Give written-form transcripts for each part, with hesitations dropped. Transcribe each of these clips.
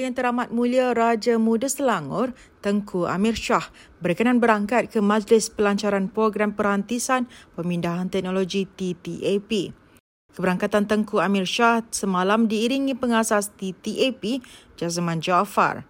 Yang Teramat Mulia Raja Muda Selangor, Tengku Amir Shah berkenan berangkat ke Majlis Pelancaran Program Perhantisan Pemindahan Teknologi TTAP. Keberangkatan Tengku Amir Shah semalam diiringi pengasas TTAP, Jazman Jaafar.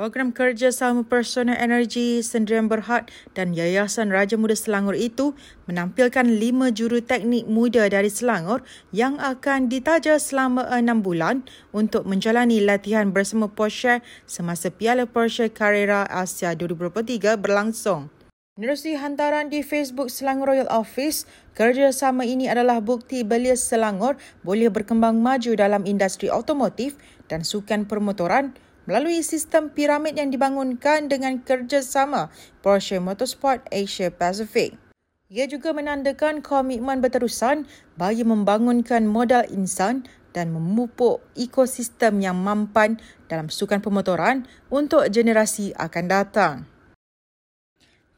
Program kerjasama Personal Energy, Sendirian Berhad dan Yayasan Raja Muda Selangor itu menampilkan 5 juru teknik muda dari Selangor yang akan ditaja selama 6 bulan untuk menjalani latihan bersama Porsche semasa Piala Porsche Carrera Asia 2023 berlangsung. Menerusi hantaran di Facebook Selangor Royal Office, kerjasama ini adalah bukti belia Selangor boleh berkembang maju dalam industri otomotif dan sukan permotoran melalui sistem piramid yang dibangunkan dengan kerjasama Porsche Motorsport Asia Pacific. Ia juga menandakan komitmen berterusan bagi membangunkan modal insan dan memupuk ekosistem yang mampan dalam sukan permotoran untuk generasi akan datang.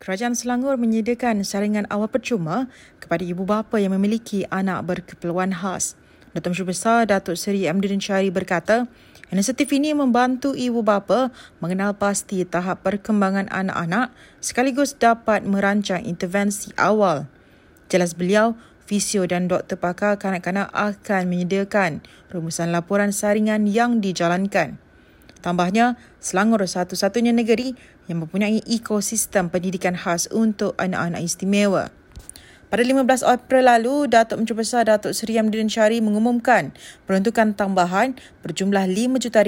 Kerajaan Selangor menyediakan saringan awal percuma kepada ibu bapa yang memiliki anak berkeperluan khas. Datuk Besar Datuk Seri Amirudin Shari berkata, inisiatif ini membantu ibu bapa mengenal pasti tahap perkembangan anak-anak sekaligus dapat merancang intervensi awal. Jelas beliau, fisio dan doktor pakar kanak-kanak akan menyediakan rumusan laporan saringan yang dijalankan. Tambahnya, Selangor satu-satunya negeri yang mempunyai ekosistem pendidikan khas untuk anak-anak istimewa. Pada 15 April lalu, Datuk Menteri Besar Datuk Seri Amirudin Shari mengumumkan peruntukan tambahan berjumlah RM5 juta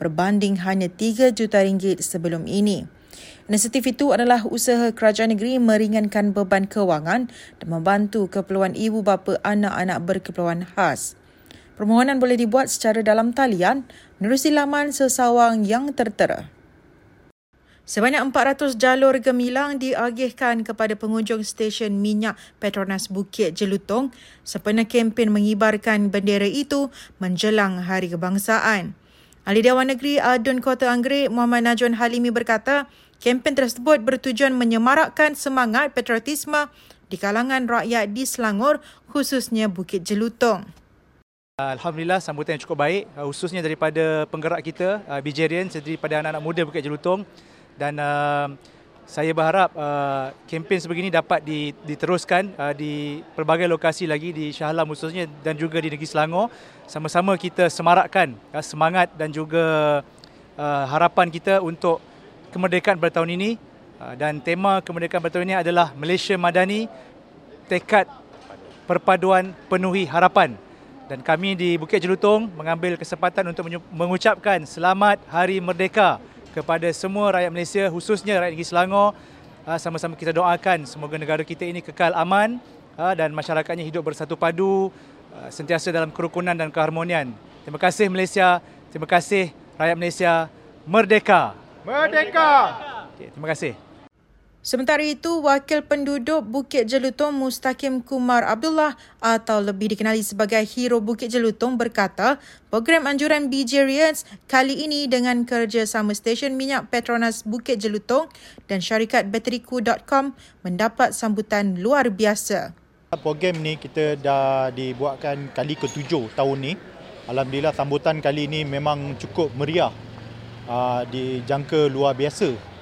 berbanding hanya RM3 juta sebelum ini. Inisiatif itu adalah usaha kerajaan negeri meringankan beban kewangan dan membantu keperluan ibu bapa anak-anak berkeperluan khas. Permohonan boleh dibuat secara dalam talian menerusi laman sesawang yang tertera. Sebanyak 400 jalur gemilang diagihkan kepada pengunjung stesen minyak Petronas Bukit Jelutong sempena kempen mengibarkan bendera itu menjelang Hari Kebangsaan. Ahli Dewan Negeri ADUN Kota Anggrek Muhammad Najwan Halimi berkata, kempen tersebut bertujuan menyemarakkan semangat patriotisme di kalangan rakyat di Selangor khususnya Bukit Jelutong. Alhamdulillah sambutan yang cukup baik khususnya daripada penggerak kita BJRIANS daripada anak-anak muda Bukit Jelutong dan saya berharap kempen sebegini dapat diteruskan di pelbagai lokasi lagi di Shah Alam khususnya dan juga di negeri Selangor. Sama-sama kita semarakkan semangat dan juga harapan kita untuk kemerdekaan bertahun ini dan tema kemerdekaan bertahun ini adalah Malaysia Madani, tekad perpaduan penuhi harapan. Dan kami di Bukit Jelutong mengambil kesempatan untuk mengucapkan selamat Hari Merdeka kepada semua rakyat Malaysia, khususnya rakyat negeri Selangor. Sama-sama kita doakan semoga negara kita ini kekal aman dan masyarakatnya hidup bersatu padu, sentiasa dalam kerukunan dan keharmonian. Terima kasih Malaysia, terima kasih rakyat Malaysia. Merdeka! Merdeka! Okay, terima kasih. Sementara itu, Wakil Penduduk Bukit Jelutong Mustaqim Kumar Abdullah atau lebih dikenali sebagai Hero Bukit Jelutong berkata, program anjuran BJRIANS kali ini dengan kerjasama stesen minyak Petronas Bukit Jelutong dan syarikat bateriku.com mendapat sambutan luar biasa. Program ni kita dah dibuatkan kali ke-7 tahun ni. Alhamdulillah sambutan kali ini memang cukup meriah, dijangka luar biasa.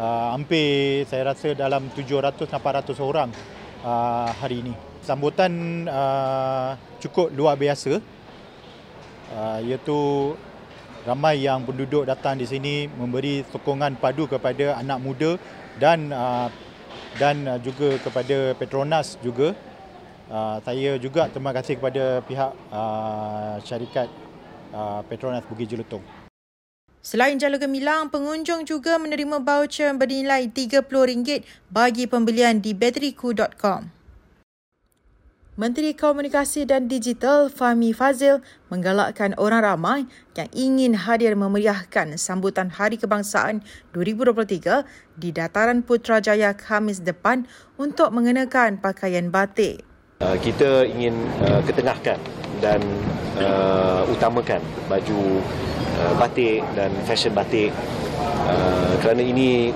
Hampir saya rasa dalam 700-800 orang hari ini. Sambutan cukup luar biasa, iaitu ramai yang penduduk datang di sini memberi sokongan padu kepada anak muda dan juga kepada Petronas juga. Saya juga terima kasih kepada pihak syarikat Petronas Bukit Jelutong. Selain jalur gemilang, pengunjung juga menerima baucer bernilai RM30 bagi pembelian di bateriku.com. Menteri Komunikasi dan Digital Fahmi Fazil menggalakkan orang ramai yang ingin hadir memeriahkan sambutan Hari Kebangsaan 2023 di Dataran Putrajaya Khamis depan untuk mengenakan pakaian batik. Kita ingin ketengahkan dan utamakan baju batik dan fashion batik kerana ini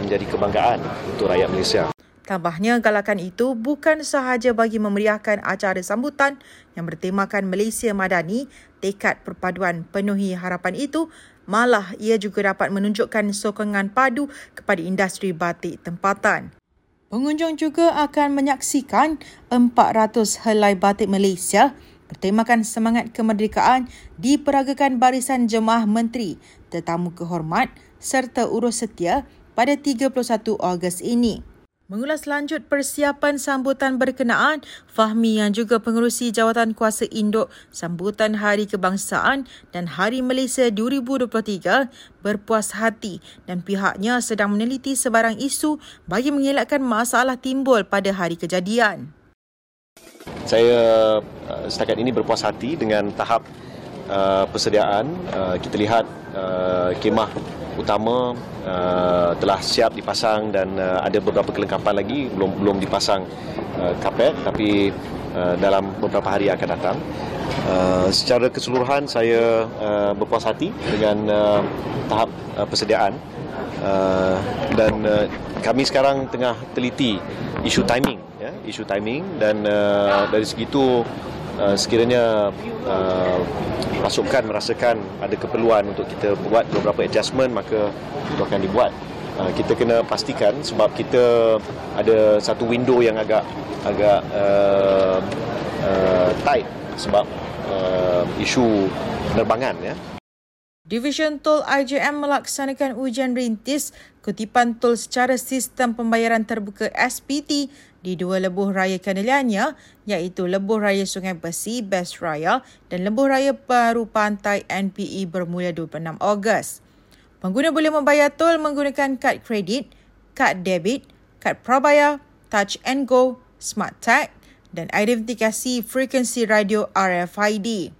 menjadi kebanggaan untuk rakyat Malaysia. Tambahnya, galakan itu bukan sahaja bagi memeriahkan acara sambutan yang bertemakan Malaysia Madani, tekad perpaduan penuhi harapan itu, malah ia juga dapat menunjukkan sokongan padu kepada industri batik tempatan. Pengunjung juga akan menyaksikan 400 helai batik Malaysia bertemakan semangat kemerdekaan diperagakan Barisan Jemaah Menteri, tetamu kehormat serta urus setia pada 31 Ogos ini. Mengulas lanjut persiapan sambutan berkenaan, Fahmi yang juga pengerusi Jawatan Kuasa Induk Sambutan Hari Kebangsaan dan Hari Malaysia 2023 berpuas hati dan pihaknya sedang meneliti sebarang isu bagi mengelakkan masalah timbul pada hari kejadian. Saya setakat ini berpuas hati dengan tahap persediaan. Kita lihat kemah utama telah siap dipasang dan ada beberapa kelengkapan lagi belum dipasang kapet, tapi dalam beberapa hari akan datang. Secara keseluruhan saya berpuas hati dengan tahap persediaan dan kami sekarang tengah teliti isu timing, ya, isu timing dan dari segi itu sekiranya pasukan merasakan ada keperluan untuk kita buat beberapa adjustment, maka itu akan dibuat. Kita kena pastikan sebab kita ada satu window yang agak tight sebab isu penerbangan, ya. Division Tol IJM melaksanakan ujian rintis kutipan tol secara sistem pembayaran terbuka SPT di dua lebuh raya kendaliannya, iaitu Lebuh Raya Sungai Besi BESRAYA dan Lebuh Raya Baru Pantai NPE bermula 26 Ogos. Pengguna boleh membayar tol menggunakan kad kredit, kad debit, kad prabayar, Touch and Go, Smart Tag dan identifikasi frekuensi radio RFID.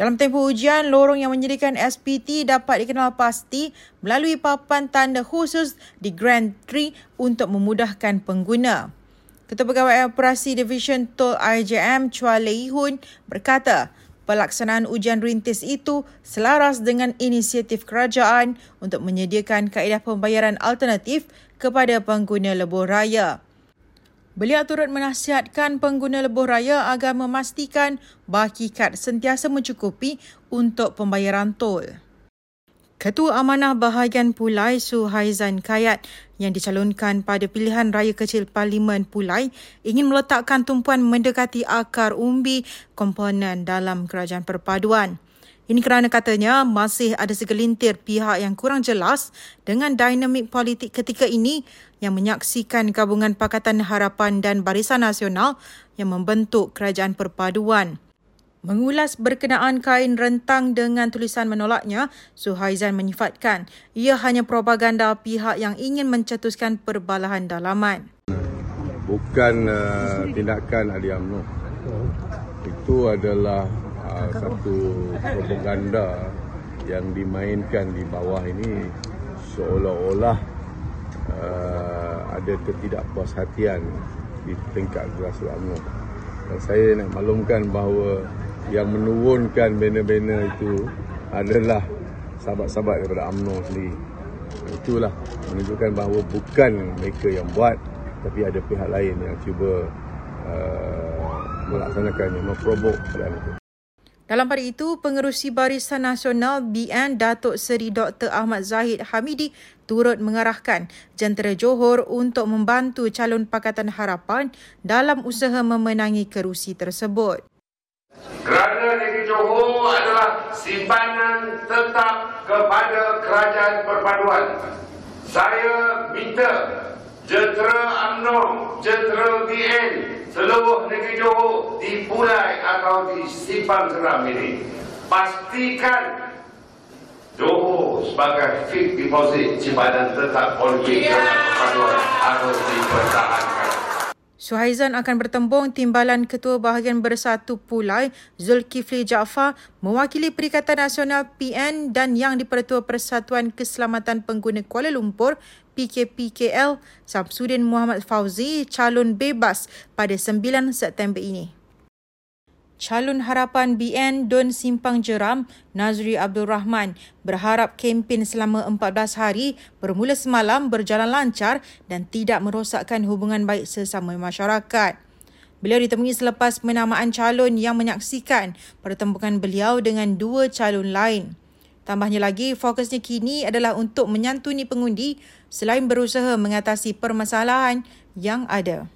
Dalam tempoh ujian, lorong yang menyediakan SPT dapat dikenal pasti melalui papan tanda khusus di Grand Tree untuk memudahkan pengguna. Ketua Pegawai Operasi Division Tol IJM Chua Lei Hun berkata, pelaksanaan ujian rintis itu selaras dengan inisiatif kerajaan untuk menyediakan kaedah pembayaran alternatif kepada pengguna lebuh raya. Beliau turut menasihatkan pengguna lebuh raya agar memastikan baki kad sentiasa mencukupi untuk pembayaran tol. Ketua Amanah Bahagian Pulai Suhaizan Kayat yang dicalonkan pada pilihan raya kecil Parlimen Pulai ingin meletakkan tumpuan mendekati akar umbi komponen dalam kerajaan perpaduan. Ini kerana katanya masih ada segelintir pihak yang kurang jelas dengan dinamik politik ketika ini yang menyaksikan gabungan Pakatan Harapan dan Barisan Nasional yang membentuk kerajaan perpaduan. Mengulas berkenaan kain rentang dengan tulisan menolaknya, Suhaizan menyifatkan ia hanya propaganda pihak yang ingin mencetuskan perbalahan dalaman. Bukan tindakan ahli UMNO. Itu adalah satu propaganda yang dimainkan di bawah ini seolah-olah ada ketidakpuas hatian di tingkat grassroots UMNO. Dan saya nak maklumkan bahawa yang menurunkan banner-banner itu adalah sahabat-sahabat daripada UMNO sendiri. Itulah menunjukkan bahawa bukan mereka yang buat, tapi ada pihak lain yang cuba melaksanakannya, memprobok keadaan itu. Dalam pada itu, pengerusi Barisan Nasional BN Datuk Seri Dr. Ahmad Zahid Hamidi turut mengarahkan jentera Johor untuk membantu calon Pakatan Harapan dalam usaha memenangi kerusi tersebut. Kerana negeri Johor adalah simpanan tetap kepada kerajaan perpaduan, saya minta jentera UMNO, jentera BN, seluruh negeri Johor di Pulai atau di Simpang Seram ini, pastikan Johor sebagai fixed deposit simpanan tetap oleh perpaduan harus dipertahankan. Suhaizan akan bertembung Timbalan Ketua Bahagian Bersatu Pulai Zulkifli Jaafar mewakili Perikatan Nasional PN dan Yang di-Pertua Persatuan Keselamatan Pengguna Kuala Lumpur PKPKL Samsudin Muhammad Fauzi calon bebas pada 9 September ini. Calon Harapan BN Dun Simpang Jeram, Nazri Abdul Rahman berharap kempen selama 14 hari bermula semalam berjalan lancar dan tidak merosakkan hubungan baik sesama masyarakat. Beliau ditemui selepas penamaan calon yang menyaksikan pertempuran beliau dengan dua calon lain. Tambahnya lagi, fokusnya kini adalah untuk menyantuni pengundi selain berusaha mengatasi permasalahan yang ada.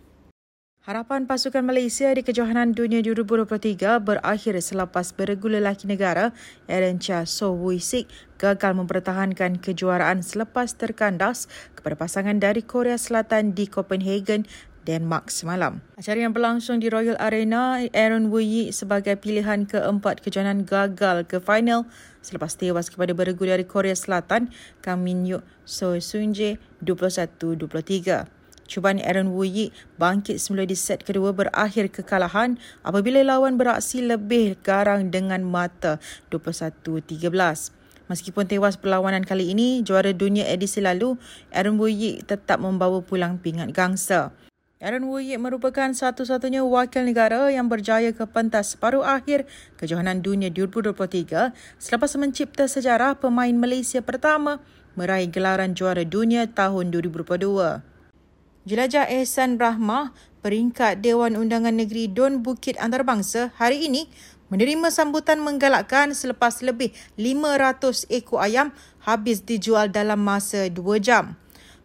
Harapan pasukan Malaysia di Kejohanan Dunia 2023 berakhir selepas bergula laki negara Aaron-Wooi Sik gagal mempertahankan kejuaraan selepas terkandas kepada pasangan dari Korea Selatan di Copenhagen, Denmark semalam. Acara yang berlangsung di Royal Arena, Aaron-Wooi sebagai pilihan keempat kejohanan gagal ke final selepas tewas kepada bergula dari Korea Selatan, Kang Min-yuk So Sunje 21-23. Cubaan Aaron-Wooi bangkit semula di set kedua berakhir kekalahan apabila lawan beraksi lebih garang dengan mata 21-13. Meskipun tewas perlawanan kali ini, juara dunia edisi lalu, Aaron-Wooi tetap membawa pulang pingat gangsa. Aaron-Wooi merupakan satu-satunya wakil negara yang berjaya ke pentas separuh akhir Kejohanan Dunia 2023 selepas mencipta sejarah pemain Malaysia pertama meraih gelaran juara dunia tahun 2022. Jelajah Ehsan Rahmah, peringkat Dewan Undangan Negeri Dun Bukit Antarabangsa hari ini menerima sambutan menggalakkan selepas lebih 500 ekor ayam habis dijual dalam masa 2 jam.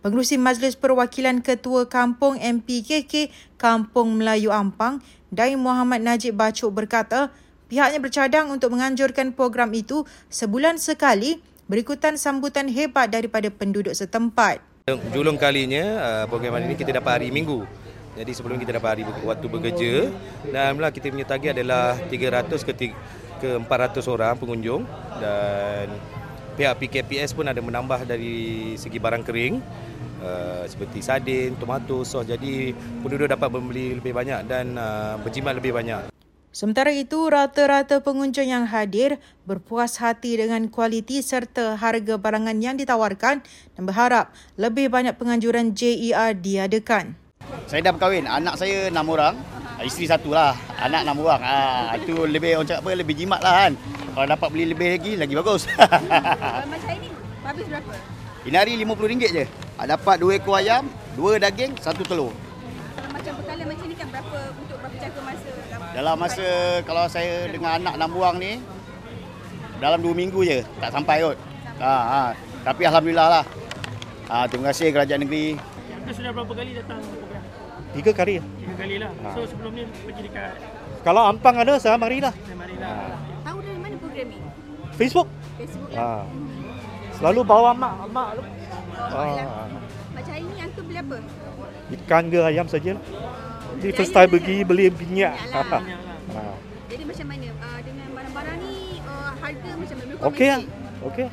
Pengerusi Majlis Perwakilan Ketua Kampung MPKK Kampung Melayu Ampang, Dai Muhammad Najib Bacok berkata pihaknya bercadang untuk menganjurkan program itu sebulan sekali berikutan sambutan hebat daripada penduduk setempat. Julung kalinya program ini kita dapat hari Minggu. Jadi sebelum kita dapat hari waktu bekerja dan mula kita punya target adalah 300 ke 400 orang pengunjung dan pihak PKPS pun ada menambah dari segi barang kering seperti sardin, tomato, sos. Jadi penduduk dapat membeli lebih banyak dan berjimat lebih banyak. Sementara itu, rata-rata pengunjung yang hadir berpuas hati dengan kualiti serta harga barangan yang ditawarkan dan berharap lebih banyak penganjuran JER diadakan. Saya dah berkahwin, anak saya 6 orang, isteri satulah, anak 6 orang. Itu lebih orang cakap apa, lebih jimat lah kan. Kalau dapat beli lebih lagi bagus. Macam ini, habis berapa? Ini hari RM50 je. Dapat 2 ekor ayam, 2 daging, 1 telur. Macam perkala macam ni kan berapa untuk berapa jangka masa? Dalam masa kalau saya dengan anak 6 buang ni dalam 2 minggu je tak sampai kot. Tapi alhamdulillah lah. Terima kasih kerajaan negeri. Kita sudah berapa kali datang program? 3 kali. 3 kali lah. So sebelum ni pergi dekat kalau Ampang ada saya marilah. Tahu dari mana program ni? Facebook. Lah. Selalu bawa mak. Macam hari ni uncle beli apa? Ikan ke ayam sajalah. Jadi first time pergi beli minyak. Jadi macam mana dengan barang-barang ni harga macam mana? Okey.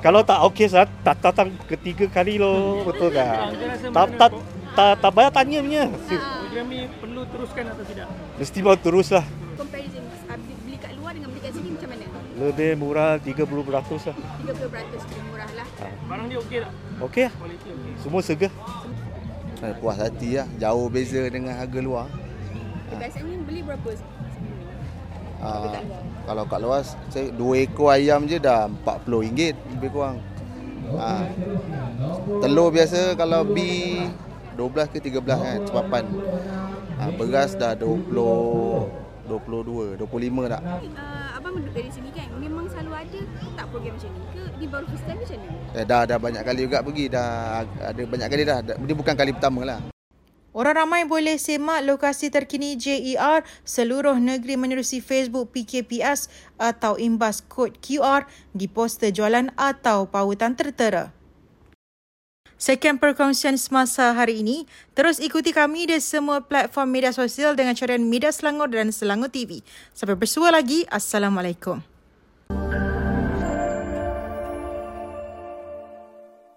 Kalau tak okey saya tak datang ketiga kali loh, betul kan? Tak payah tanya punya. Program ni perlu teruskan atau tidak? Mesti perlu teruslah. Comparison beli kat luar dengan beli kat sini macam mana? Lebih murah 30% lah. 30% lebih murah lah. Barang dia okey tak? Okey. Kualiti okey. Semua segar. Saya puas hati lah. Jauh beza dengan harga luar. Biasanya beli berapa? Kalau kat luar, saya 2 ekor ayam je dah RM40 lebih kurang. Telur biasa kalau B 12 ke 13 kan, cepapan. Beras dah 20, 22, 25 tak. Abang duduk dari sini kan, memang selalu ada tak program macam ni ke ni baru first time macam ni? Dah banyak kali juga pergi, dah ada banyak kali dah. Ini bukan kali pertama lah. Orang ramai boleh semak lokasi terkini JER seluruh negeri menerusi Facebook PKPS atau imbas kod QR di poster jualan atau pautan tertera. Sekian perkongsian semasa hari ini. Terus ikuti kami di semua platform media sosial dengan carian Media Selangor dan Selangor TV. Sampai bersua lagi. Assalamualaikum.